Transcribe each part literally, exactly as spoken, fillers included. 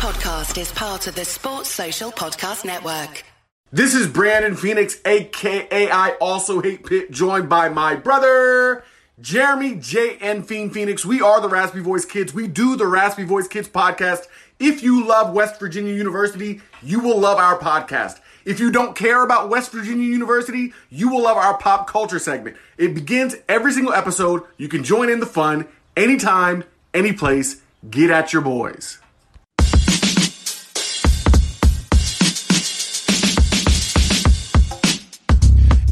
podcast is part of the Sports Social Podcast Network. This is Brandon Phoenix, a k a. I Also Hate Pitt, joined by my brother, Jeremy J. and Fiend Phoenix. We are the Raspy Voice Kids. We do the Raspy Voice Kids podcast. If you love West Virginia University, you will love our podcast. If you don't care about West Virginia University, you will love our pop culture segment. It begins every single episode. You can join in the fun anytime, any place. Get at your boys.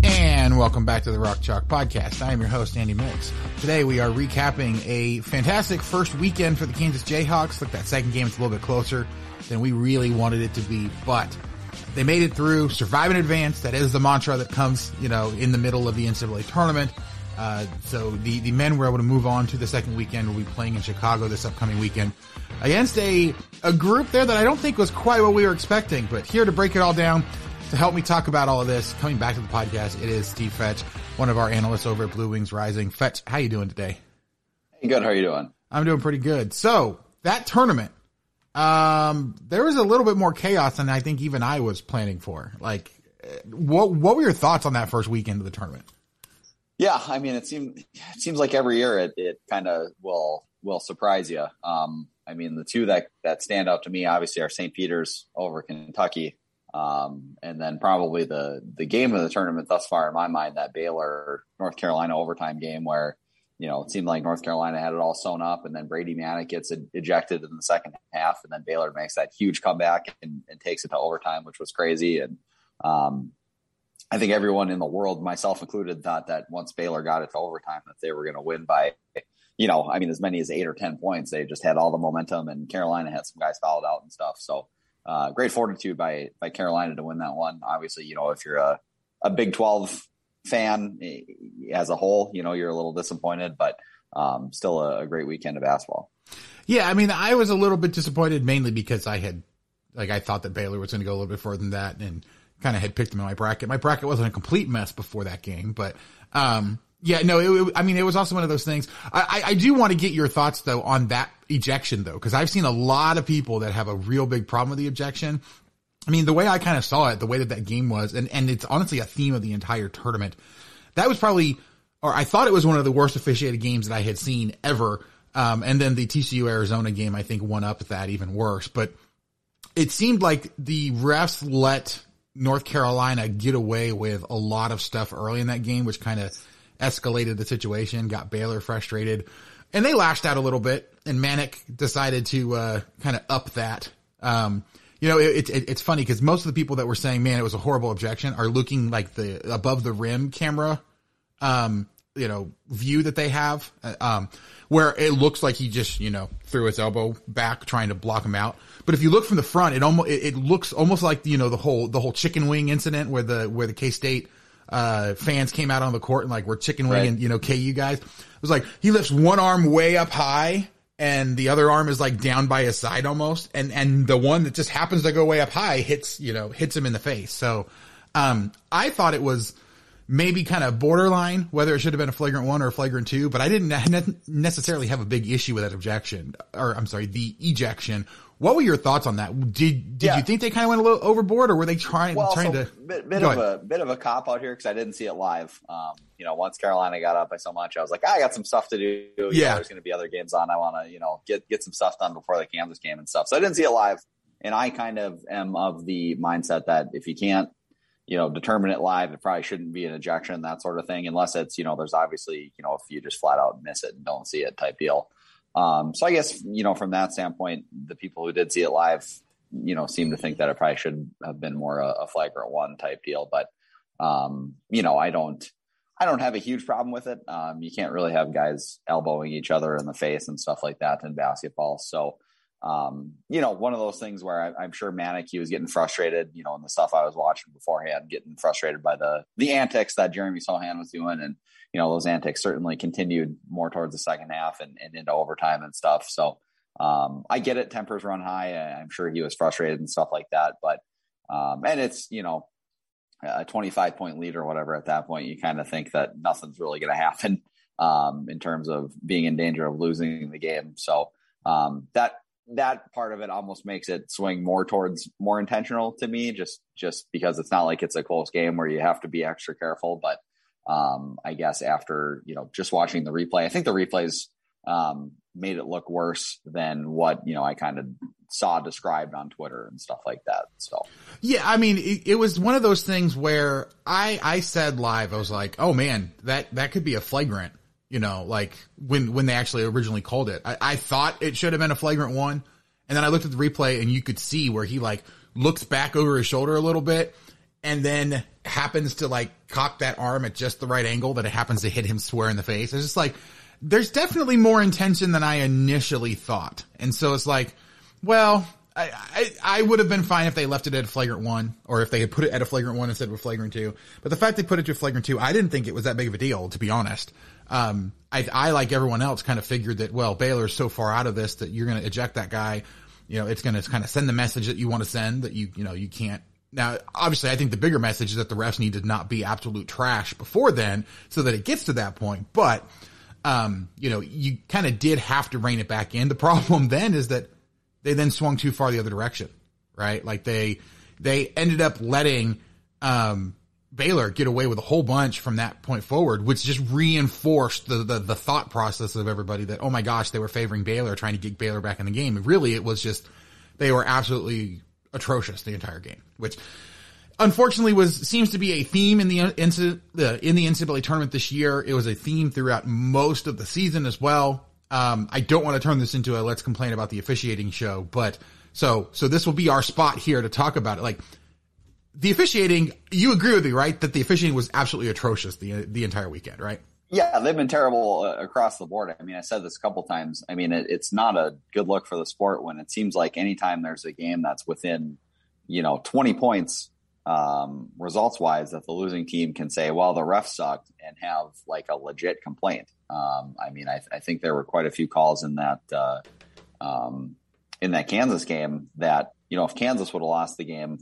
And welcome back to the Rock Chalk Podcast. I am your host, Andy Mix. Today we are recapping a fantastic first weekend for the Kansas Jayhawks. Look, that second game is a little bit closer than we really wanted it to be, but they made it through, survive in advance. That is the mantra that comes, you know, in the middle of the N C double A tournament. Uh, so the, the men were able to move on to the second weekend. We'll be playing in Chicago this upcoming weekend against a, a group there that I don't think was quite what we were expecting, but here to break it all down, to help me talk about all of this, coming back to the podcast, it is Steve Fetch, one of our analysts over at Blue Wings Rising. Fetch, how you doing today? Hey, good. How are you doing? I'm doing pretty good. So that tournament, um, there was a little bit more chaos than I think even I was planning for. Like, what, what were your thoughts on that first weekend of the tournament? Yeah, I mean, it seems it seems like every year it, it kind of will will surprise you. Um, I mean, the two that, that stand out to me obviously are Saint Peter's over Kentucky, um, and then probably the the game of the tournament thus far in my mind, that Baylor North Carolina overtime game where, you know, it seemed like North Carolina had it all sewn up, and then Brady Manek gets ejected in the second half, and then Baylor makes that huge comeback and, and takes it to overtime, which was crazy. And um, I think everyone in the world, myself included, thought that once Baylor got it to overtime, that they were going to win by, you know, I mean, as many as eight or ten points. They just had all the momentum, and Carolina had some guys fouled out and stuff. So uh, great fortitude by by Carolina to win that one. Obviously, you know, if you're a, a Big twelve fan as a whole, you know, you're a little disappointed, but um, still a, a great weekend of basketball. Yeah, I mean, I was a little bit disappointed mainly because I had, like, I thought that Baylor was going to go a little bit further than that, and kind of had picked them in my bracket. My bracket wasn't a complete mess before that game, but, um, yeah, no, it, it, I mean, it was also one of those things. I, I, I do want to get your thoughts though on that ejection though, because I've seen a lot of people that have a real big problem with the ejection. I mean, the way I kind of saw it, the way that that game was, and, and it's honestly a theme of the entire tournament. That was probably, or I thought it was one of the worst officiated games that I had seen ever. Um, and then the T C U Arizona game, I think, won up that even worse, but it seemed like the refs let North Carolina get away with a lot of stuff early in that game, which kind of escalated the situation, got Baylor frustrated, and they lashed out a little bit, and Manek decided to uh, kind of up that. Um, you know, it, it, it's funny because most of the people that were saying, man, it was a horrible objection are looking like the above the rim camera, um, you know, view that they have, um, where it looks like he just, you know, threw his elbow back trying to block him out. But if you look from the front, it almost, it, it looks almost like, you know, the whole, the whole chicken wing incident where the, where the K-State, uh, fans came out on the court and like, we're chicken wing, right, and, you know, K U guys. It was like, he lifts one arm way up high and the other arm is like down by his side almost. And, and the one that just happens to go way up high hits, you know, hits him in the face. So, um, I thought it was maybe kind of borderline, whether it should have been a flagrant one or a flagrant two, but I didn't necessarily have a big issue with that objection, or I'm sorry, the ejection. What were your thoughts on that? Did did yeah. you think they kind of went a little overboard, or were they trying well, trying so to bit, bit of ahead. a bit of a cop out here because I didn't see it live. Um, you know, once Carolina got up by so much, I was like, I got some stuff to do. You yeah, know, there's going to be other games on. I want to you know get get some stuff done before the Kansas game and stuff. So I didn't see it live, and I kind of am of the mindset that if you can't, you know, determine it live, it probably shouldn't be an ejection, that sort of thing, unless it's, you know, there's obviously, you know, if you just flat out miss it and don't see it type deal. Um, so I guess, you know, from that standpoint, the people who did see it live, you know, seem to think that it probably should have been more a, a flagrant one type deal. But, um, you know, I don't, I don't have a huge problem with it. Um, you can't really have guys elbowing each other in the face and stuff like that in basketball. So, Um, you know, one of those things where I, I'm sure Manek, he was getting frustrated, you know, in the stuff I was watching beforehand, getting frustrated by the, the antics that Jeremy Sohan was doing. And, you know, those antics certainly continued more towards the second half and, and into overtime and stuff. So, um, I get it. Tempers run high. I, I'm sure he was frustrated and stuff like that, but, um, and it's, you know, a twenty-five point lead or whatever. At that point, you kind of think that nothing's really going to happen, um, in terms of being in danger of losing the game. So, um, that, that part of it almost makes it swing more towards more intentional to me, just, just because it's not like it's a close game where you have to be extra careful. But um, I guess after, you know, just watching the replay, I think the replays um, made it look worse than what, you know, I kind of saw described on Twitter and stuff like that. So, yeah, I mean, it, it was one of those things where I, I said live, I was like, oh man, that, that could be a flagrant. You know, like when, when they actually originally called it, I, I thought it should have been a flagrant one. And then I looked at the replay and you could see where he like looks back over his shoulder a little bit and then happens to like cock that arm at just the right angle that it happens to hit him square in the face. It's just like, there's definitely more intention than I initially thought. And so it's like, well, I, I, I would have been fine if they left it at a flagrant one or if they had put it at a flagrant one instead of a flagrant two. But the fact they put it to a flagrant two, I didn't think it was that big of a deal, to be honest. Um, I, I, like everyone else, kind of figured that, well, Baylor's so far out of this that you're going to eject that guy. You know, it's going to kind of send the message that you want to send that you, you know, you can't. Now, obviously, I think the bigger message is that the refs need to not be absolute trash before then so that it gets to that point. But, um, you know, you kind of did have to rein it back in. The problem then is that they then swung too far the other direction, right? Like they, they ended up letting, um, Baylor get away with a whole bunch from that point forward, which just reinforced the, the, the thought process of everybody that, oh my gosh, they were favoring Baylor, trying to get Baylor back in the game. And really, it was just, they were absolutely atrocious the entire game, which unfortunately was, seems to be a theme in the, in the, in the N C double A tournament this year. It was a theme throughout most of the season as well. Um, I don't want to turn this into a let's complain about the officiating show, but so, so this will be our spot here to talk about it. Like, the officiating, you agree with me, right? That the officiating was absolutely atrocious the the entire weekend, right? Yeah, they've been terrible uh, across the board. I mean, I said this a couple times. I mean, it, it's not a good look for the sport when it seems like anytime there's a game that's within, you know, twenty points um, results-wise, that the losing team can say, well, the ref sucked and have like a legit complaint. Um, I mean, I, I think there were quite a few calls in that uh, um, in that Kansas game that, you know, if Kansas would have lost the game,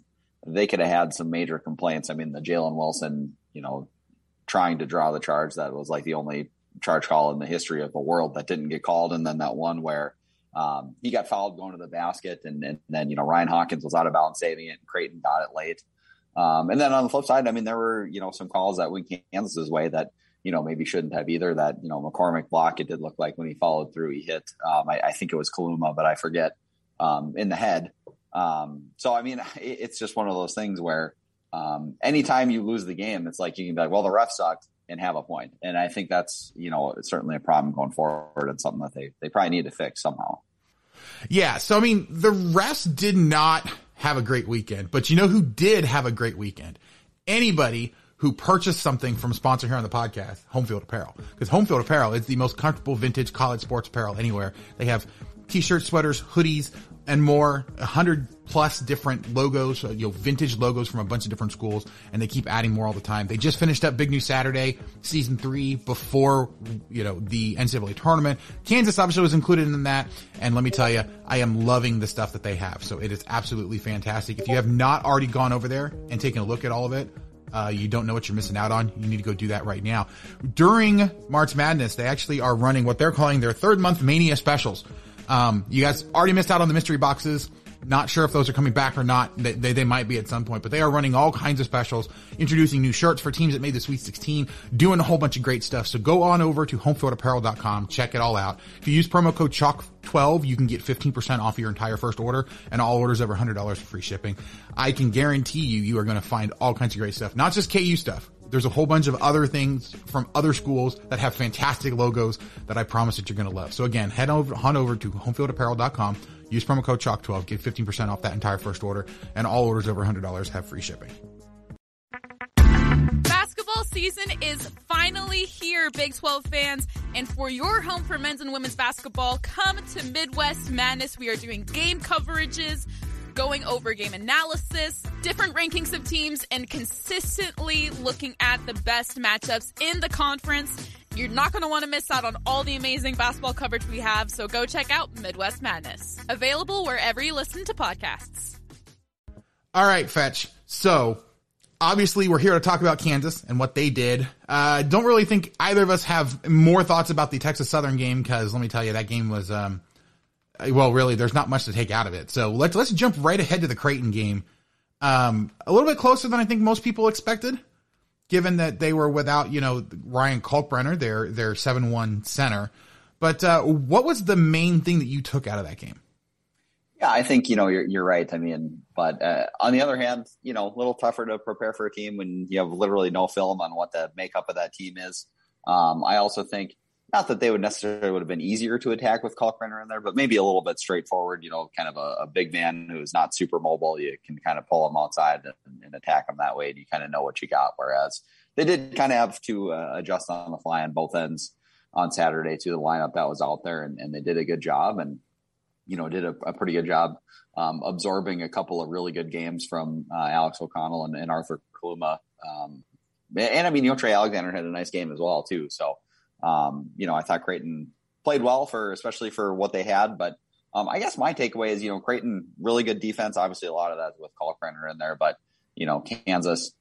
they could have had some major complaints. I mean, the Jalen Wilson, you know, trying to draw the charge, that was like the only charge call in the history of the world that didn't get called. And then that one where um, he got fouled going to the basket. And, and then, you know, Ryan Hawkins was out of bounds saving it and Creighton got it late. Um, and then on the flip side, I mean, there were, you know, some calls that went Kansas's way that, you know, maybe shouldn't have either. That, you know, McCormick block, it did look like when he followed through, he hit, um, I, I think it was Kaluma, but I forget, um, in the head. Um, so, I mean, it's just one of those things where um, anytime you lose the game, it's like you can be like, well, the ref sucked and have a point. And I think that's, you know, certainly a problem going forward and something that they, they probably need to fix somehow. Yeah. So, I mean, the refs did not have a great weekend, but you know who did have a great weekend? Anybody who purchased something from a sponsor here on the podcast, Homefield Apparel. Because Homefield Apparel is the most comfortable vintage college sports apparel anywhere. They have T-shirts, sweaters, hoodies, and more, a hundred plus different logos, you know, vintage logos from a bunch of different schools, and they keep adding more all the time. They just finished up Big New Saturday, season three, before, you know, the N C double A tournament. Kansas obviously was included in that, and let me tell you, I am loving the stuff that they have, so it is absolutely fantastic. If you have not already gone over there and taken a look at all of it, Uh, you don't know what you're missing out on. You need to go do that right now. During March Madness, they actually are running what they're calling their third month mania specials. Um, you guys already missed out on the mystery boxes. Not sure if those are coming back or not. They, they, they might be at some point, but they are running all kinds of specials, introducing new shirts for teams that made the Sweet sixteen, doing a whole bunch of great stuff. So go on over to homefield apparel dot com. Check it all out. If you use promo code chalk twelve, you can get fifteen percent off your entire first order, and all orders over one hundred dollars for free shipping. I can guarantee you, you are going to find all kinds of great stuff, not just K U stuff. There's a whole bunch of other things from other schools that have fantastic logos that I promise that you're going to love. So again, head over, on over to homefield apparel dot com. Use promo code chalk twelve, get fifteen percent off that entire first order, and all orders over one hundred dollars have free shipping. Basketball season is finally here, Big twelve fans, and for your home for men's and women's basketball, come to Midwest Madness. We are doing game coverages, going over game analysis, different rankings of teams, and consistently looking at the best matchups in the conference. You're not going to want to miss out on all the amazing basketball coverage we have, so go check out Midwest Madness. Available wherever you listen to podcasts. All right, Fetch. So, obviously, we're here to talk about Kansas and what they did. Uh, don't really think either of us have more thoughts about the Texas Southern game, because let me tell you, that game was um, well, really, there's not much to take out of it. So let's let's jump right ahead to the Creighton game. Um, a little bit closer than I think most people expected, given that they were without, you know, Ryan Kalkbrenner, their their seven one center. But uh, what was the main thing that you took out of that game? Yeah, I think, you know, you're you're right. I mean, but uh, on the other hand, you know, a little tougher to prepare for a team when you have literally no film on what the makeup of that team is. Um, I also think, not that they would necessarily would have been easier to attack with Kalkbrenner in there, but maybe a little bit straightforward, you know, kind of a, a big man who's not super mobile. You can kind of pull him outside and, and attack him that way, and you kind of know what you got. Whereas they did kind of have to uh, adjust on the fly on both ends on Saturday to the lineup that was out there, and, and they did a good job, and, you know, did a, a pretty good job um, absorbing a couple of really good games from uh, Alex O'Connell and, and Arthur Kaluma. Um, and, I mean, Ochai Alexander had a nice game as well, too, so. Um, you know, I thought Creighton played well for, especially for what they had, but, um, I guess my takeaway is, you know, Creighton, really good defense. Obviously a lot of that with Kalkbrenner in there, but, you know, Kansas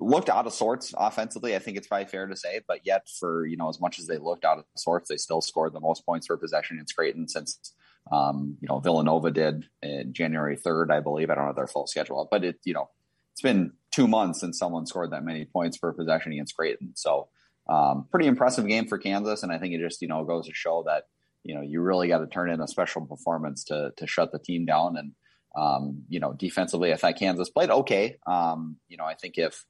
looked out of sorts offensively. I think it's probably fair to say, but yet for, you know, as much as they looked out of sorts, they still scored the most points per possession in Creighton since, um, you know, Villanova did in January third, I believe. I don't have their full schedule, but it, you know, it's been two months since someone scored that many points per possession against Creighton. So, Um, pretty impressive game for Kansas, and I think it just, you know, goes to show that, you know, you really got to turn in a special performance to to shut the team down. And, um, you know, defensively, I thought Kansas played okay. Um, you know, I think if,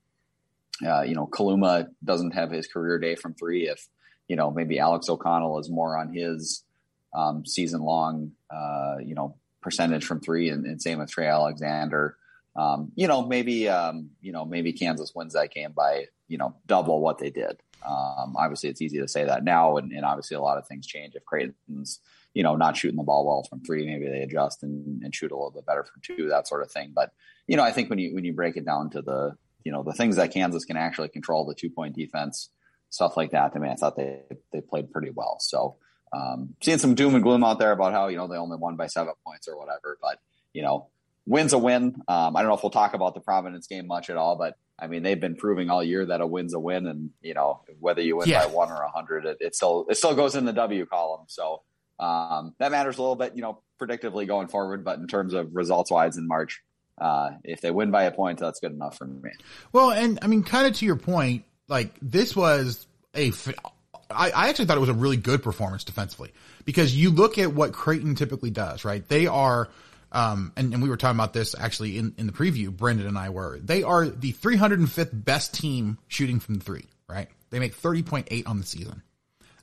uh, you know, Kaluma doesn't have his career day from three, if, you know, maybe Alex O'Connell is more on his um, season-long, uh, you know, percentage from three, and, and same with Trey Alexander, um, you know, maybe, um, you know, maybe Kansas wins that game by, you know, double what they did. Um, obviously it's easy to say that now. And, and obviously a lot of things change if Creighton's, you know, not shooting the ball well from three, maybe they adjust and, and shoot a little bit better from two, that sort of thing. But, you know, I think when you, when you break it down to the, you know, the things that Kansas can actually control, the two point defense, stuff like that, I mean, I thought they, they played pretty well. So, um, seeing some doom and gloom out there about how, you know, they only won by seven points or whatever, but, you know, win's a win. Um, I don't know if we'll talk about the Providence game much at all, but I mean, they've been proving all year that a win's a win, and, you know, whether you win yeah. by one or a hundred, it, it still, it still goes in the W column. So, um, that matters a little bit, you know, predictably going forward, but in terms of results wise in March, uh, if they win by a point, that's good enough for me. Well, and I mean, kind of to your point, like this was a, I, I actually thought it was a really good performance defensively, because you look at what Creighton typically does, right? They are, Um, and, and we were talking about this actually in, in the preview, Brendan and I were, they are the three hundred fifth best team shooting from the three, right? They make thirty point eight on the season.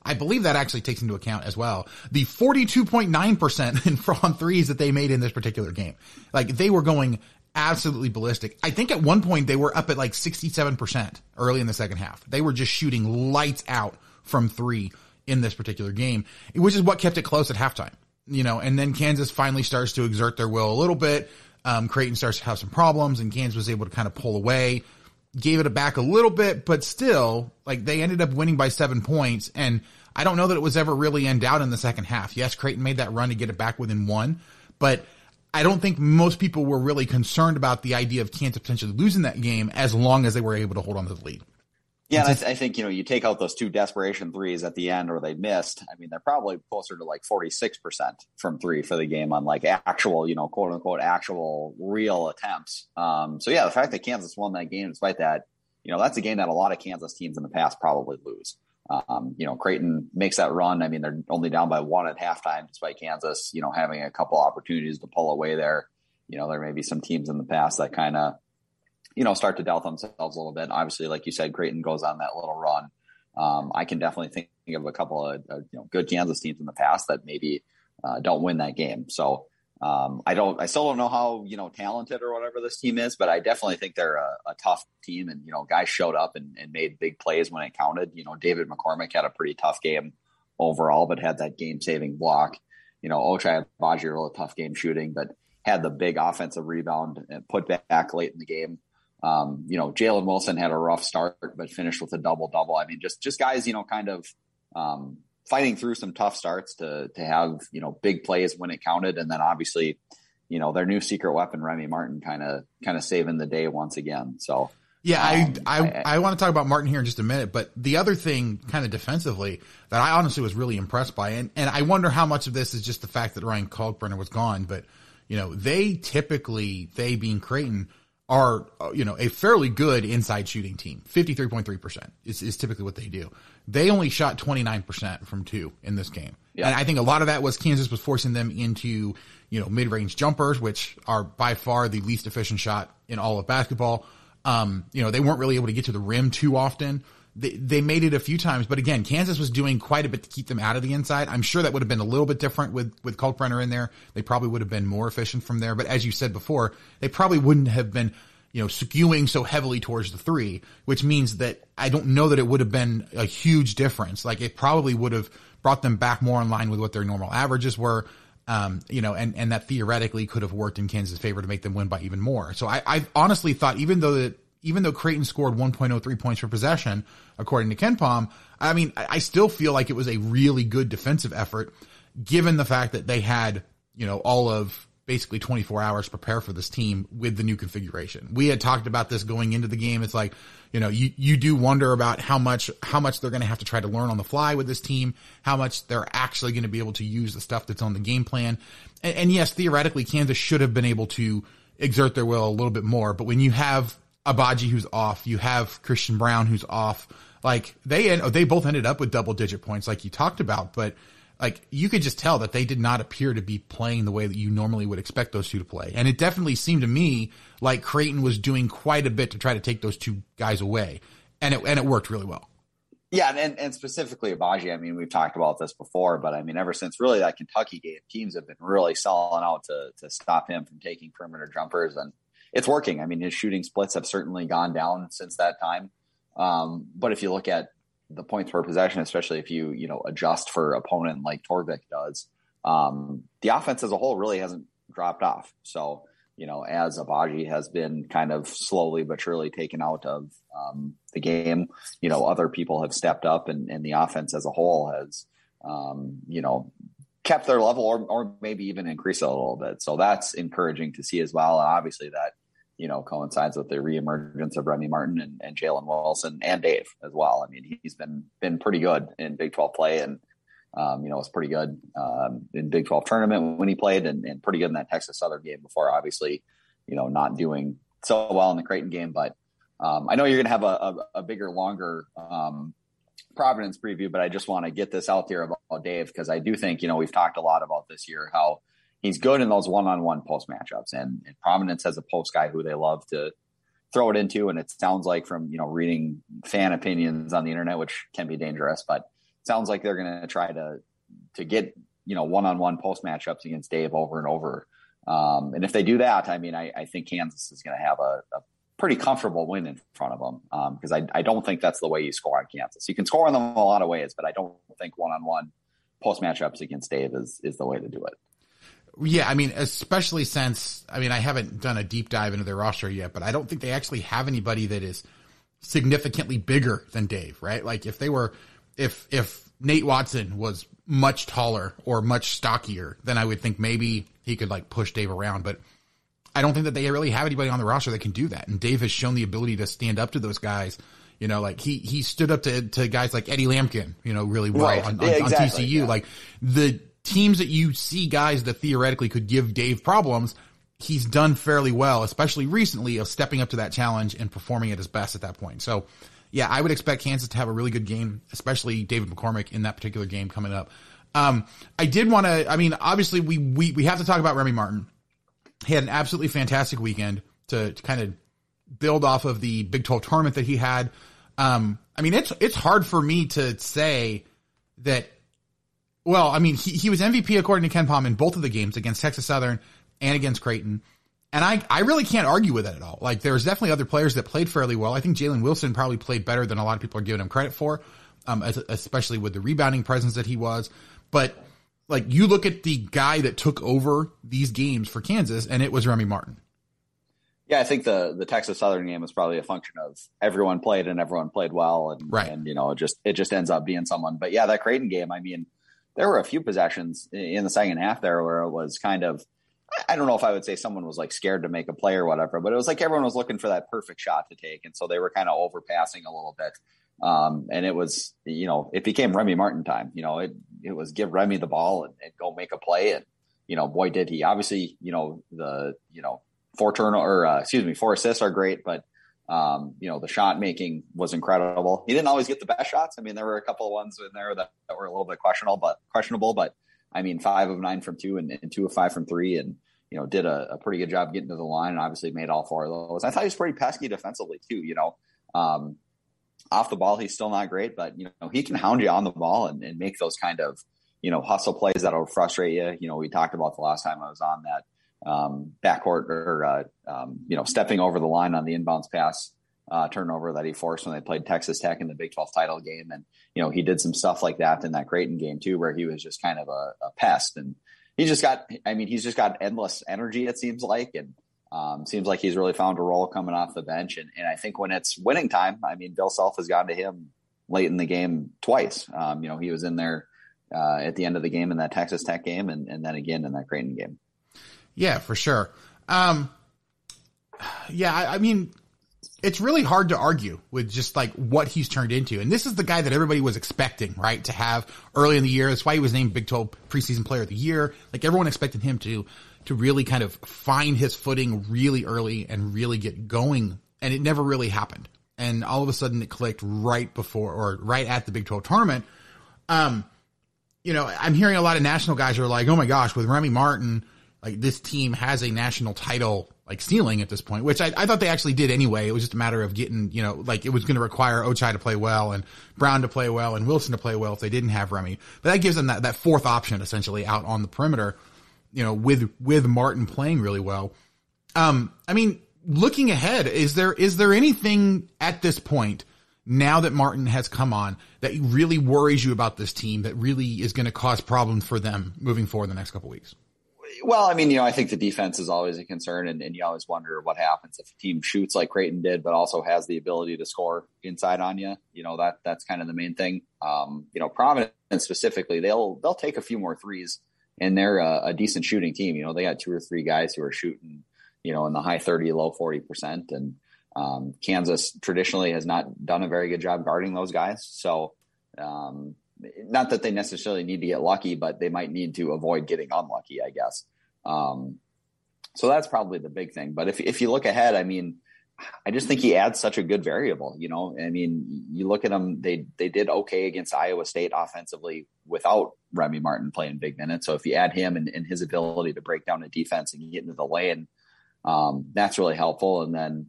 I believe that actually takes into account as well the forty-two point nine percent in from threes that they made in this particular game. Like they were going absolutely ballistic. I think at one point they were up at like sixty-seven percent early in the second half. They were just shooting lights out from three in this particular game, which is what kept it close at halftime. You know, and then Kansas finally starts to exert their will a little bit. Um, Creighton starts to have some problems, and Kansas was able to kind of pull away, gave it back a little bit, but still, like, they ended up winning by seven points. And I don't know that it was ever really in doubt in the second half. Yes, Creighton made that run to get it back within one, but I don't think most people were really concerned about the idea of Kansas potentially losing that game as long as they were able to hold on to the lead. Yeah, and I, th- I think, you know, you take out those two desperation threes at the end or they missed. I mean, they're probably closer to like forty-six percent from three for the game on like actual, you know, quote unquote, actual real attempts. Um, so, yeah, the fact that Kansas won that game, despite that, you know, that's a game that a lot of Kansas teams in the past probably lose. Um, you know, Creighton makes that run. I mean, they're only down by one at halftime, despite Kansas, you know, having a couple opportunities to pull away there. You know, there may be some teams in the past that kind of, you know, start to doubt themselves a little bit. Obviously, like you said, Creighton goes on that little run. Um, I can definitely think of a couple of uh, you know, good Kansas teams in the past that maybe uh, don't win that game. So um, I don't, I still don't know how, you know, talented or whatever this team is, but I definitely think they're a, a tough team. And, you know, guys showed up and, and made big plays when it counted. You know, David McCormick had a pretty tough game overall, but had that game saving block. You know, Ochai Agbaji, a really tough game shooting, but had the big offensive rebound and put back late in the game. Um, you know, Jalen Wilson had a rough start, but finished with a double double. I mean, just, just guys, you know, kind of, um, fighting through some tough starts to, to have, you know, big plays when it counted. And then obviously, you know, their new secret weapon, Remy Martin, kind of, kind of saving the day once again. So, Yeah, um, I I, I want to talk about Martin here in just a minute, but the other thing kind of defensively that I honestly was really impressed by, and, and I wonder how much of this is just the fact that Ryan Kalkbrenner was gone, but, you know, they typically, they being Creighton, are, you know, a fairly good inside shooting team. fifty-three point three percent is, is typically what they do. They only shot twenty-nine percent from two in this game. Yeah. And I think a lot of that was Kansas was forcing them into, you know, mid-range jumpers, which are by far the least efficient shot in all of basketball. Um, you know, they weren't really able to get to the rim too often. They, they made it a few times, but again, Kansas was doing quite a bit to keep them out of the inside. I'm sure that would have been a little bit different with, with Kalkbrenner in there. They probably would have been more efficient from there. But as you said before, they probably wouldn't have been, you know, skewing so heavily towards the three, which means that I don't know that it would have been a huge difference. Like it probably would have brought them back more in line with what their normal averages were. Um, you know, and, and that theoretically could have worked in Kansas' favor to make them win by even more. So I, I honestly thought, even though that, even though Creighton scored one point oh three points per possession, according to Ken Pom, I mean, I, I still feel like it was a really good defensive effort, given the fact that they had, you know, all of basically twenty-four hours to prepare for this team with the new configuration. We had talked about this going into the game. It's like, you know, you, you do wonder about how much, how much they're going to have to try to learn on the fly with this team, how much they're actually going to be able to use the stuff that's on the game plan. And, and yes, theoretically, Kansas should have been able to exert their will a little bit more. But when you have Agbaji who's off, you have Christian Brown who's off, like they, they both ended up with double digit points like you talked about, but like you could just tell that they did not appear to be playing the way that you normally would expect those two to play. And it definitely seemed to me like Creighton was doing quite a bit to try to take those two guys away. And it, and it worked really well. Yeah. And, and specifically Agbaji, I mean, we've talked about this before, but I mean, ever since really that Kentucky game, teams have been really selling out to, to stop him from taking perimeter jumpers, and it's working. I mean, his shooting splits have certainly gone down since that time. Um, but if you look at the points per possession, especially if you, you know, adjust for opponent like Torvik does, um, the offense as a whole really hasn't dropped off. So, you know, as Agbaji has been kind of slowly but surely taken out of um, the game, you know, other people have stepped up, and, and the offense as a whole has, um, you know, kept their level or, or maybe even increased it a little bit. So that's encouraging to see as well. And obviously that, you know, coincides with the reemergence of Remy Martin and, and Jalen Wilson and Dave as well. I mean, he's been been pretty good in Big twelve play, and um, you know, was pretty good um, in Big twelve tournament when he played, and, and pretty good in that Texas Southern game before. Obviously, you know, not doing so well in the Creighton game, but um, I know you're going to have a, a, a bigger, longer um, Providence preview, but I just want to get this out there about Dave, because I do think, you know, we've talked a lot about this year how he's good in those one-on-one post matchups, and, and Providence has a post guy who they love to throw it into. And it sounds like, from, you know, reading fan opinions on the internet, which can be dangerous, but it sounds like they're going to try to, to get, you know, one-on-one post matchups against Dave over and over. Um, and if they do that, I mean, I, I think Kansas is going to have a, a pretty comfortable win in front of them. Um, cause I, I don't think that's the way you score on Kansas. You can score on them a lot of ways, but I don't think one-on-one post matchups against Dave is, is the way to do it. Yeah, I mean, especially since, I mean, I haven't done a deep dive into their roster yet, but I don't think they actually have anybody that is significantly bigger than Dave, right? Like if they were, if if Nate Watson was much taller or much stockier, then I would think maybe he could like push Dave around. But I don't think that they really have anybody on the roster that can do that. And Dave has shown the ability to stand up to those guys. You know, like he he stood up to, to guys like Eddie Lampkin, you know, really well, right, on, on, yeah, exactly, on T C U. Yeah. Like the teams that you see guys that theoretically could give Dave problems, he's done fairly well, especially recently, of stepping up to that challenge and performing at his best at that point. So, yeah, I would expect Kansas to have a really good game, especially David McCormick in that particular game coming up. Um, I did want to, I mean, obviously we, we, we have to talk about Remy Martin. He had an absolutely fantastic weekend to, to kind of build off of the Big twelve tournament that he had. Um, I mean, it's, it's hard for me to say that. Well, I mean, he, he was M V P according to Ken Pom in both of the games, against Texas Southern and against Creighton. And I, I really can't argue with that at all. Like, there's definitely other players that played fairly well. I think Jalen Wilson probably played better than a lot of people are giving him credit for, um, especially with the rebounding presence that he was. But, like, you look at the guy that took over these games for Kansas, and it was Remy Martin. Yeah, I think the, the Texas Southern game was probably a function of everyone played and everyone played well. And, right. and you know, it just, it just ends up being someone. But, yeah, that Creighton game, I mean, there were a few possessions in the second half there where it was kind of I don't know if I would say someone was like scared to make a play or whatever, but it was like everyone was looking for that perfect shot to take. And so they were kind of overpassing a little bit. Um, and it was, you know, it became Remy Martin time. You know, it, it was give Remy the ball and, and go make a play. And, you know, boy, did he. Obviously, you know, the, you know, four turnovers, uh, excuse me, four assists are great, but, um, you know, the shot making was incredible. He didn't always get the best shots. I mean, there were a couple of ones in there that, that were a little bit questionable, but questionable, but I mean, five of nine from two and, and two of five from three, and, you know, did a, a pretty good job getting to the line, and obviously made all four of those. I thought he was pretty pesky defensively too, you know, um, off the ball, he's still not great, but, you know, he can hound you on the ball and, and make those kind of, you know, hustle plays that'll frustrate you. You know, we talked about the last time I was on that um, backcourt or, uh, um, you know, stepping over the line on the inbounds pass uh, turnover that he forced when they played Texas Tech in the Big twelve title game. And, you know, he did some stuff like that in that Creighton game too, where he was just kind of a, a pest. And he just got, I mean, he's just got endless energy, it seems like. And, Um, seems like he's really found a role coming off the bench. And, and I think when it's winning time, I mean, Bill Self has gone to him late in the game twice. Um, you know, he was in there uh, at the end of the game in that Texas Tech game and, and then again in that Creighton game. Yeah, for sure. Um, yeah, I, I mean, it's really hard to argue with just like what he's turned into. And this is the guy that everybody was expecting, right, to have early in the year. That's why he was named Big twelve preseason player of the year. Like everyone expected him to to really kind of find his footing really early and really get going. And it never really happened. And all of a sudden it clicked right before or right at the Big twelve tournament. Um, you know, I'm hearing a lot of national guys are like, oh my gosh, with Remy Martin, like this team has a national title like ceiling at this point, which I, I thought they actually did anyway. It was just a matter of getting, you know, like it was going to require Ochai to play well and Brown to play well and Wilson to play well if they didn't have Remy. But that gives them that, that fourth option essentially out on the perimeter, you know, with, with Martin playing really well. Um, I mean, looking ahead, is there, is there anything at this point now that Martin has come on that really worries you about this team that really is going to cause problems for them moving forward the next couple of weeks? Well, I mean, you know, I think the defense is always a concern, and, and you always wonder what happens if a team shoots like Creighton did, but also has the ability to score inside on you. You know, that, that's kind of the main thing. Um, you know, Providence specifically, they'll, they'll take a few more threes. And they're a, a decent shooting team. You know, they got two or three guys who are shooting, you know, in the high thirty, low forty percent. And um, Kansas traditionally has not done a very good job guarding those guys. So um, not that they necessarily need to get lucky, but they might need to avoid getting unlucky, I guess. Um, so that's probably the big thing. But if, if you look ahead, I mean, I just think he adds such a good variable, you know, I mean, you look at them, they, they did okay against Iowa State offensively without Remy Martin playing big minutes. So if you add him and, and his ability to break down a defense and get into the lane, um, that's really helpful. And then,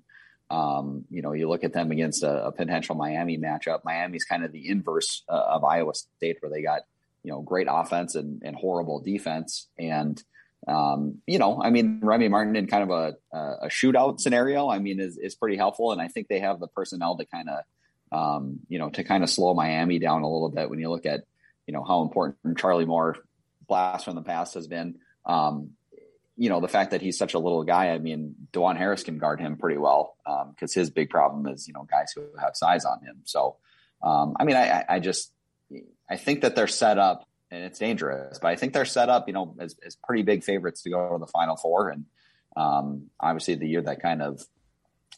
um, you know, you look at them against a, a potential Miami matchup. Miami's kind of the inverse uh, of Iowa State, where they got, you know, great offense and, and horrible defense. And, Um, you know, I mean, Remy Martin in kind of a, a shootout scenario, I mean, is, is pretty helpful. And I think they have the personnel to kind of, um, you know, to kind of slow Miami down a little bit when you look at, you know, how important Charlie Moore blast from the past has been. Um, you know, the fact that he's such a little guy, I mean, DeJuan Harris can guard him pretty well um, because his big problem is, you know, guys who have size on him. So, um, I mean, I, I just, I think that they're set up. And it's dangerous, but I think they're set up, you know, as, as pretty big favorites to go to the Final Four. And um, obviously the year that kind of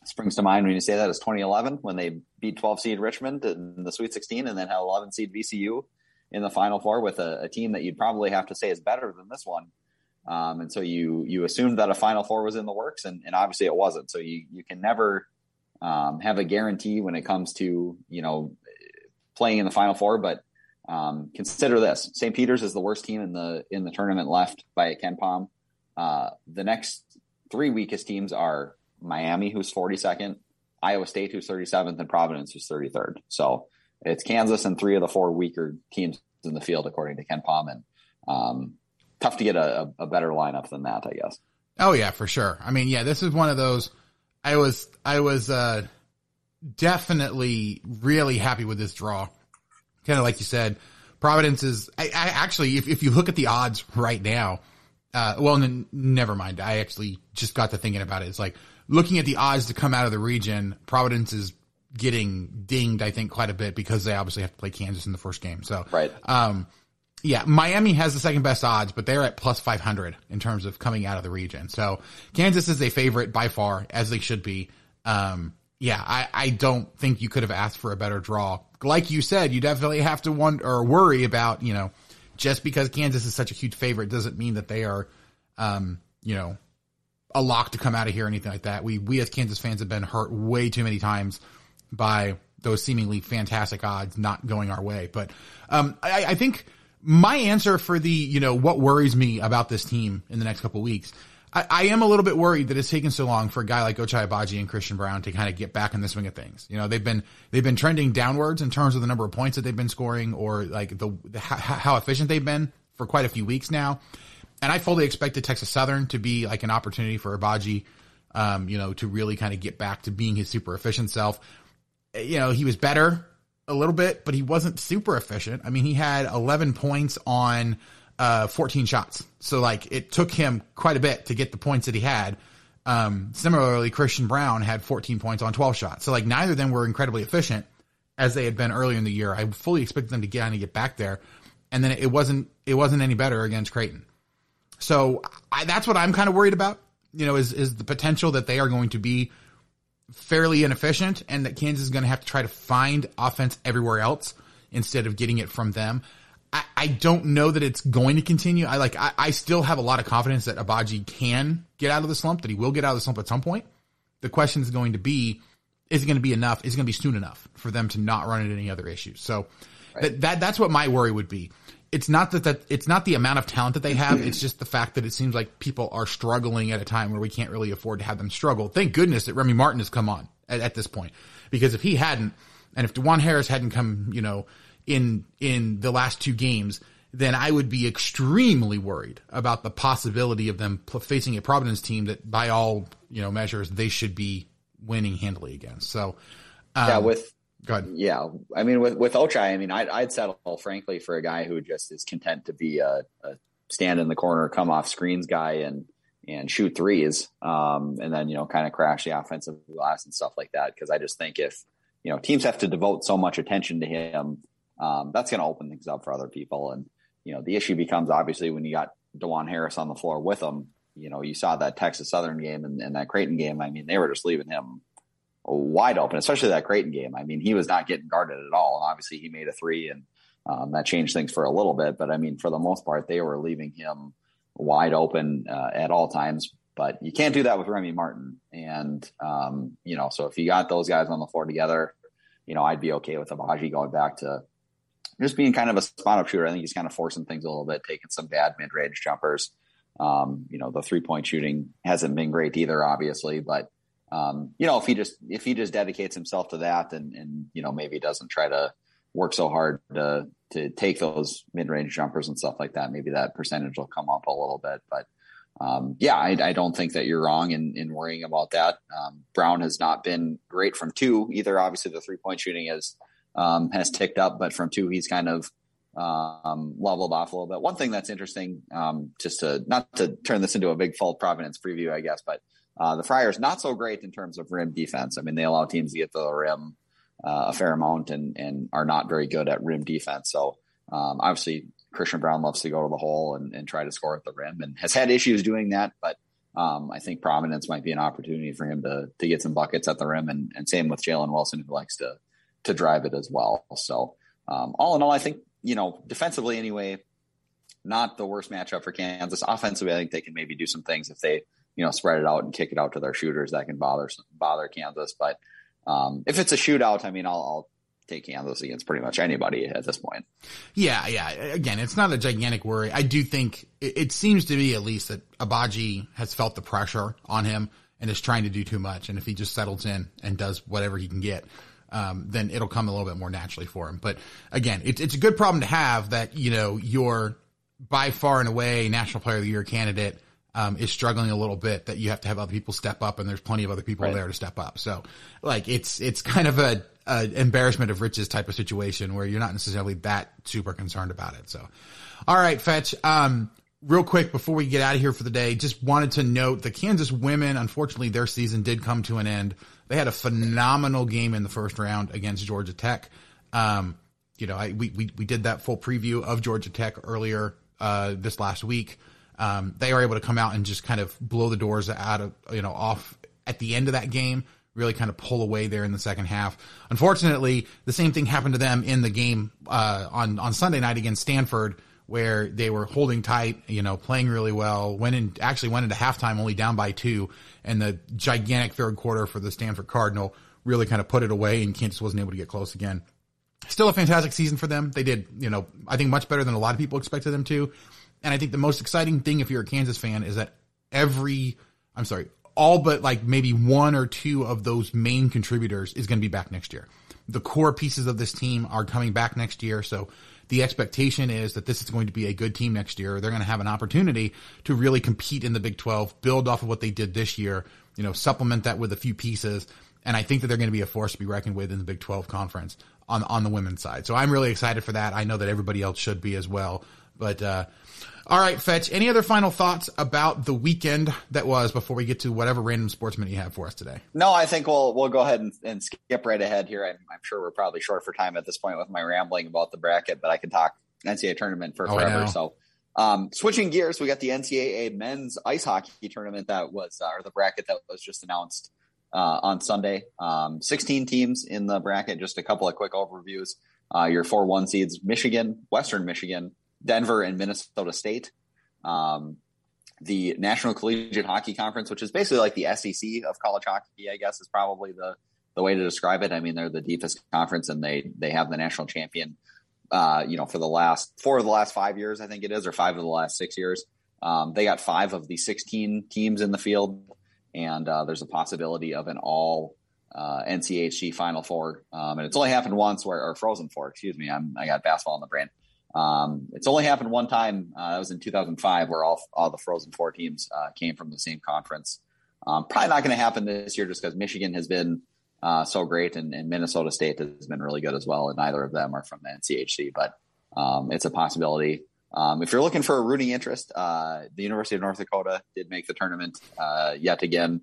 springs to mind when you say that is twenty eleven, when they beat twelve seed Richmond in the Sweet sixteen and then had eleven seed V C U in the Final Four with a, a team that you'd probably have to say is better than this one. Um, and so you you assumed that a Final Four was in the works, and, and obviously it wasn't. So you, you can never um, have a guarantee when it comes to, you know, playing in the Final Four, but Um, consider this. Saint Peter's is the worst team in the in the tournament left by Ken Pom. Uh, the next three weakest teams are Miami, who's forty-second, Iowa State, who's thirty-seventh, and Providence, who's thirty-third. So it's Kansas and three of the four weaker teams in the field, according to Ken Pom. And um, tough to get a, a better lineup than that, I guess. Oh, yeah, for sure. I mean, yeah, this is one of those. I was, I was uh, definitely really happy with this draw. Kind of like you said, Providence is I, I actually, if, if you look at the odds right now, uh, well, n- never mind. I actually just got to thinking about it. It's like looking at the odds to come out of the region, Providence is getting dinged, I think, quite a bit because they obviously have to play Kansas in the first game. So, right. Um, Yeah, Miami has the second best odds, but they're at plus five hundred in terms of coming out of the region. So Kansas is a favorite by far, as they should be. Um, yeah, I, I don't think you could have asked for a better draw. Like you said, you definitely have to wonder or worry about, you know, just because Kansas is such a huge favorite doesn't mean that they are, um, you know, a lock to come out of here or anything like that. We, we as Kansas fans have been hurt way too many times by those seemingly fantastic odds not going our way. But um, I, I think... my answer for the, you know, what worries me about this team in the next couple of weeks, I, I am a little bit worried that it's taken so long for a guy like Ochai Agbaji and Christian Brown to kind of get back in the swing of things. You know, they've been, they've been trending downwards in terms of the number of points that they've been scoring or like the, the how, how efficient they've been for quite a few weeks now. And I fully expected Texas Southern to be like an opportunity for Agbaji, um, you know, to really kind of get back to being his super efficient self. You know, he was better a little bit, but he wasn't super efficient. I mean, he had eleven points on uh, fourteen shots. So, like, it took him quite a bit to get the points that he had. Um, similarly, Christian Brown had fourteen points on twelve shots. So, like, neither of them were incredibly efficient as they had been earlier in the year. I fully expected them to get on and get back there. And then it wasn't it wasn't any better against Creighton. So, I, that's what I'm kind of worried about, you know, is is the potential that they are going to be fairly inefficient and that Kansas is going to have to try to find offense everywhere else instead of getting it from them. I, I don't know that it's going to continue. I like, I, I still have a lot of confidence that Agbaji can get out of the slump, that he will get out of the slump at some point. The question is going to be, is it going to be enough? Is it going to be soon enough for them to not run into any other issues? So right. that, that, that's what my worry would be. It's not that, that it's not the amount of talent that they have. It's just the fact that it seems like people are struggling at a time where we can't really afford to have them struggle. Thank goodness that Remy Martin has come on at, at this point, because if he hadn't, and if DeJuan Harris hadn't come, you know, in, in the last two games, then I would be extremely worried about the possibility of them facing a Providence team that by all, you know, measures, they should be winning handily against. So um, yeah, with, Go ahead. Yeah. I mean, with, with Ochai, I mean, I'd, I'd settle, frankly, for a guy who just is content to be a, a stand in the corner, come off screens guy and, and shoot threes. Um, and then, you know, kind of crash the offensive glass and stuff like that. Cause I just think if, you know, teams have to devote so much attention to him, um, that's going to open things up for other people. And, you know, the issue becomes obviously when you got DeJuan Harris on the floor with him, you know, you saw that Texas Southern game and, and that Creighton game. I mean, they were just leaving him wide open, especially that Creighton game. I mean, he was not getting guarded at all. And obviously he made a three and um, that changed things for a little bit, but I mean, for the most part, they were leaving him wide open uh, at all times, but you can't do that with Remy Martin. And um, you know, so if you got those guys on the floor together, you know, I'd be okay with Agbaji going back to just being kind of a spot up shooter. I think he's kind of forcing things a little bit, taking some bad mid range jumpers. Um, you know, the three point shooting hasn't been great either, obviously, but Um, you know, if he just if he just dedicates himself to that and, and, you know, maybe doesn't try to work so hard to to take those mid-range jumpers and stuff like that, maybe that percentage will come up a little bit. But, um, yeah, I, I don't think that you're wrong in, in worrying about that. Um, Brown has not been great from two either. Obviously, the three-point shooting is, um, has ticked up, but from two, he's kind of um, leveled off a little bit. One thing that's interesting, um, just to not to turn this into a big full Providence preview, I guess, but Uh, the Friars not so great in terms of rim defense. I mean, they allow teams to get to the rim uh, a fair amount and, and are not very good at rim defense. So um, obviously Christian Brown loves to go to the hole and, and try to score at the rim and has had issues doing that. But um, I think Providence might be an opportunity for him to to get some buckets at the rim. And, and same with Jalen Wilson, who likes to to drive it as well. So um, all in all, I think, you know, defensively anyway, not the worst matchup for Kansas. Offensively, I think they can maybe do some things if they, you know, spread it out and kick it out to their shooters that can bother bother Kansas. But um, if it's a shootout, I mean, I'll, I'll take Kansas against pretty much anybody at this point. Yeah, yeah. Again, it's not a gigantic worry. I do think it, it seems to be at least that Agbaji has felt the pressure on him and is trying to do too much. And if he just settles in and does whatever he can get, um, then it'll come a little bit more naturally for him. But again, it, it's a good problem to have that, you know, your by far and away National Player of the Year candidate Um, is struggling a little bit, that you have to have other people step up, and there's plenty of other people right there to step up. So like, it's, it's kind of a, a embarrassment of riches type of situation where you're not necessarily that super concerned about it. So, all right, Fetch, um, real quick before we get out of here for the day, just wanted to note the Kansas women, unfortunately, their season did come to an end. They had a phenomenal game in the first round against Georgia Tech. Um, you know, I, we, we, we did that full preview of Georgia Tech earlier uh, this last week. Um, they are able to come out and just kind of blow the doors out of, you know, off at the end of that game, really kind of pull away there in the second half. Unfortunately, the same thing happened to them in the game uh, on, on Sunday night against Stanford, where they were holding tight, you know, playing really well, went in, actually went into halftime only down by two, and the gigantic third quarter for the Stanford Cardinal really kind of put it away, and Kansas wasn't able to get close again. Still a fantastic season for them. They did, you know, I think much better than a lot of people expected them to. And I think the most exciting thing if you're a Kansas fan is that every, I'm sorry, all but like maybe one or two of those main contributors is going to be back next year. The core pieces of this team are coming back next year. So the expectation is that this is going to be a good team next year. They're going to have an opportunity to really compete in the Big twelve, build off of what they did this year, you know, supplement that with a few pieces. And I think that they're going to be a force to be reckoned with in the Big twelve conference on, on the women's side. So I'm really excited for that. I know that everybody else should be as well. But, uh, all right, Fetch, any other final thoughts about the weekend that was before we get to whatever random sportsman you have for us today? No, I think we'll we'll go ahead and, and skip right ahead here. I'm, I'm sure we're probably short for time at this point with my rambling about the bracket, but I can talk N C double A tournament for oh, forever. So um, switching gears, we got the N C double A men's ice hockey tournament that was uh, – or the bracket that was just announced uh, on Sunday. Um, sixteen teams in the bracket, just a couple of quick overviews. Uh, your four one seeds, Michigan, Western Michigan, Denver, and Minnesota State. Um, the National Collegiate Hockey Conference, which is basically like the S E C of college hockey, I guess is probably the, the way to describe it. I mean, they're the deepest conference, and they they have the national champion, uh, you know, for the last four of the last five years, I think it is, or five of the last six years. Um, they got five of the sixteen teams in the field, and uh, there's a possibility of an all uh, N C H C Final Four. Um, and it's only happened once, where or Frozen Four, excuse me. I'm, I got basketball on the brain. Um, it's only happened one time. Uh, that was in two thousand five, where all all the Frozen Four teams uh, came from the same conference. Um, probably not going to happen this year, just because Michigan has been uh, so great, and, and Minnesota State has been really good as well. And neither of them are from the N C H C, but um, it's a possibility. Um, if you're looking for a rooting interest, uh, the University of North Dakota did make the tournament uh, yet again.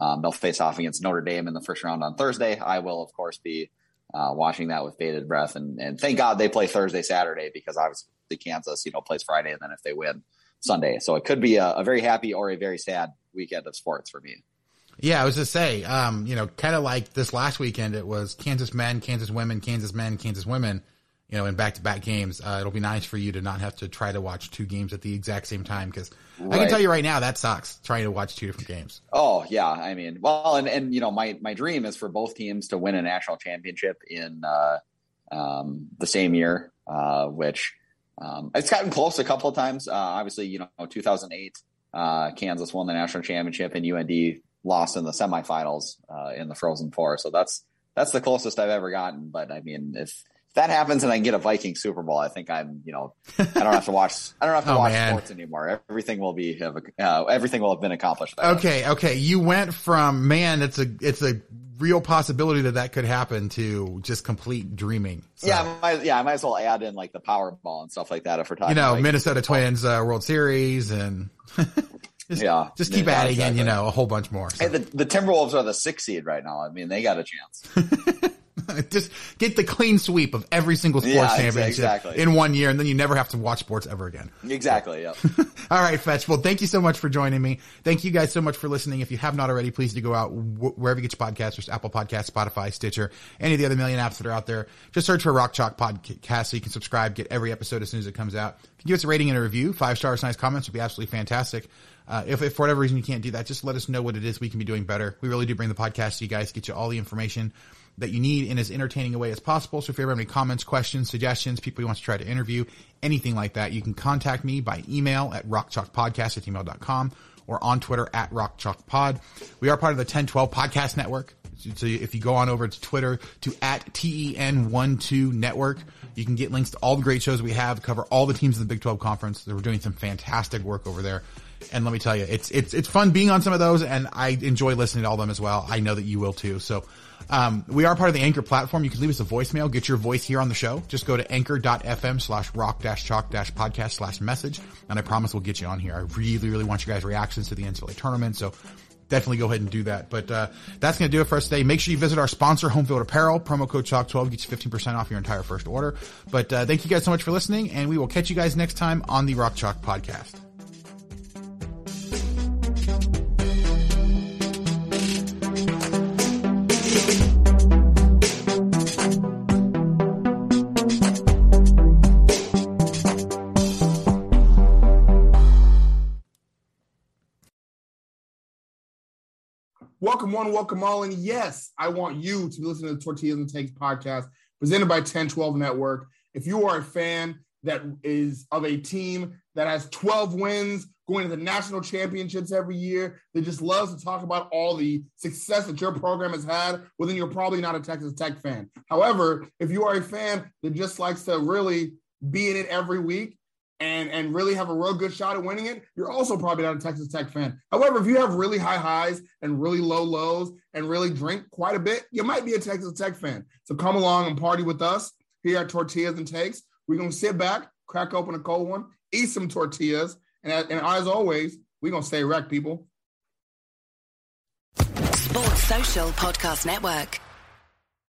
Um, they'll face off against Notre Dame in the first round on Thursday. I will, of course, be Uh, watching that with bated breath, and, and thank God they play Thursday, Saturday, because obviously Kansas, you know, plays Friday, and then if they win, Sunday. So it could be a, a very happy or a very sad weekend of sports for me. Yeah, I was just say, um, you know, kind of like this last weekend, it was Kansas men, Kansas women, Kansas men, Kansas women, you know, in back-to-back games. Uh, it'll be nice for you to not have to try to watch two games at the exact same time, because right. I can tell you right now that sucks, trying to watch two different games. Oh, yeah. I mean, well, and, and you know, my, my dream is for both teams to win a national championship in uh, um, the same year, uh, which um, it's gotten close a couple of times. Uh, obviously, you know, two thousand eight, uh, Kansas won the national championship, and U N D lost in the semifinals uh, in the Frozen Four. So that's that's the closest I've ever gotten. But, I mean, if – that happens and I get a Viking Super Bowl, I think I'm, you know, I don't have to watch, I don't have to oh, watch man. sports anymore. Everything will be, have a, uh, everything will have been accomplished. Okay. Way. Okay. You went from, man, it's a, it's a real possibility that that could happen to just complete dreaming. So. Yeah. I might, yeah. I might as well add in like the Powerball and stuff like that. If we're talking, you know, like, Minnesota Twins, uh, World Series, and just, yeah, just keep yeah, adding exactly. in, you know, a whole bunch more. So. Hey, the, the Timberwolves are the sixth seed right now. I mean, they got a chance. Just get the clean sweep of every single sports yeah, championship exactly. in one year, and then you never have to watch sports ever again. Exactly, yeah. All right, Fetch. Well, thank you so much for joining me. Thank you guys so much for listening. If you have not already, please do go out wh- wherever you get your podcasts, just Apple Podcasts, Spotify, Stitcher, any of the other million apps that are out there. Just search for Rock Chalk Podcast so you can subscribe, get every episode as soon as it comes out. If you give us a rating and a review, five stars, nice comments would be absolutely fantastic. Uh, if, if for whatever reason you can't do that, just let us know what it is we can be doing better. We really do bring the podcast to you guys, get you all the information that you need in as entertaining a way as possible. So if you ever have any comments, questions, suggestions, people you want to try to interview, anything like that, you can contact me by email at rockchalkpodcast at gmail dot com or on Twitter at rockchalkpod. We are part of the ten twelve Podcast Network. So if you go on over to Twitter to at T E N twelve Network, you can get links to all the great shows we have, cover all the teams in the Big twelve Conference. We're doing some fantastic work over there. And let me tell you, it's it's it's fun being on some of those, and I enjoy listening to all of them as well. I know that you will too. So um, we are part of the Anchor platform. You can leave us a voicemail. Get your voice here on the show. Just go to anchor.fm slash rock dash chalk dash podcast slash message, and I promise we'll get you on here. I really, really want you guys' reactions to the N C double A tournament. So definitely go ahead and do that. But uh, that's going to do it for us today. Make sure you visit our sponsor, Homefield Apparel. Promo code Chalk twelve gets you fifteen percent off your entire first order. But uh, thank you guys so much for listening, and we will catch you guys next time on the Rock Chalk Podcast. Welcome one, welcome all, and yes, I want you to listen to the Tortillas and Tanks podcast presented by ten twelve Network. If you are a fan that is of a team that has twelve wins, going to the national championships every year, that just loves to talk about all the success that your program has had, well, then you're probably not a Texas Tech fan. However, if you are a fan that just likes to really be in it every week, and and really have a real good shot at winning it, you're also probably not a Texas Tech fan. However, if you have really high highs and really low lows and really drink quite a bit, you might be a Texas Tech fan. So come along and party with us here at Tortillas and Takes. We're going to sit back, crack open a cold one, eat some tortillas, and, and as always, we're going to stay wrecked, people. Sports Social Podcast Network.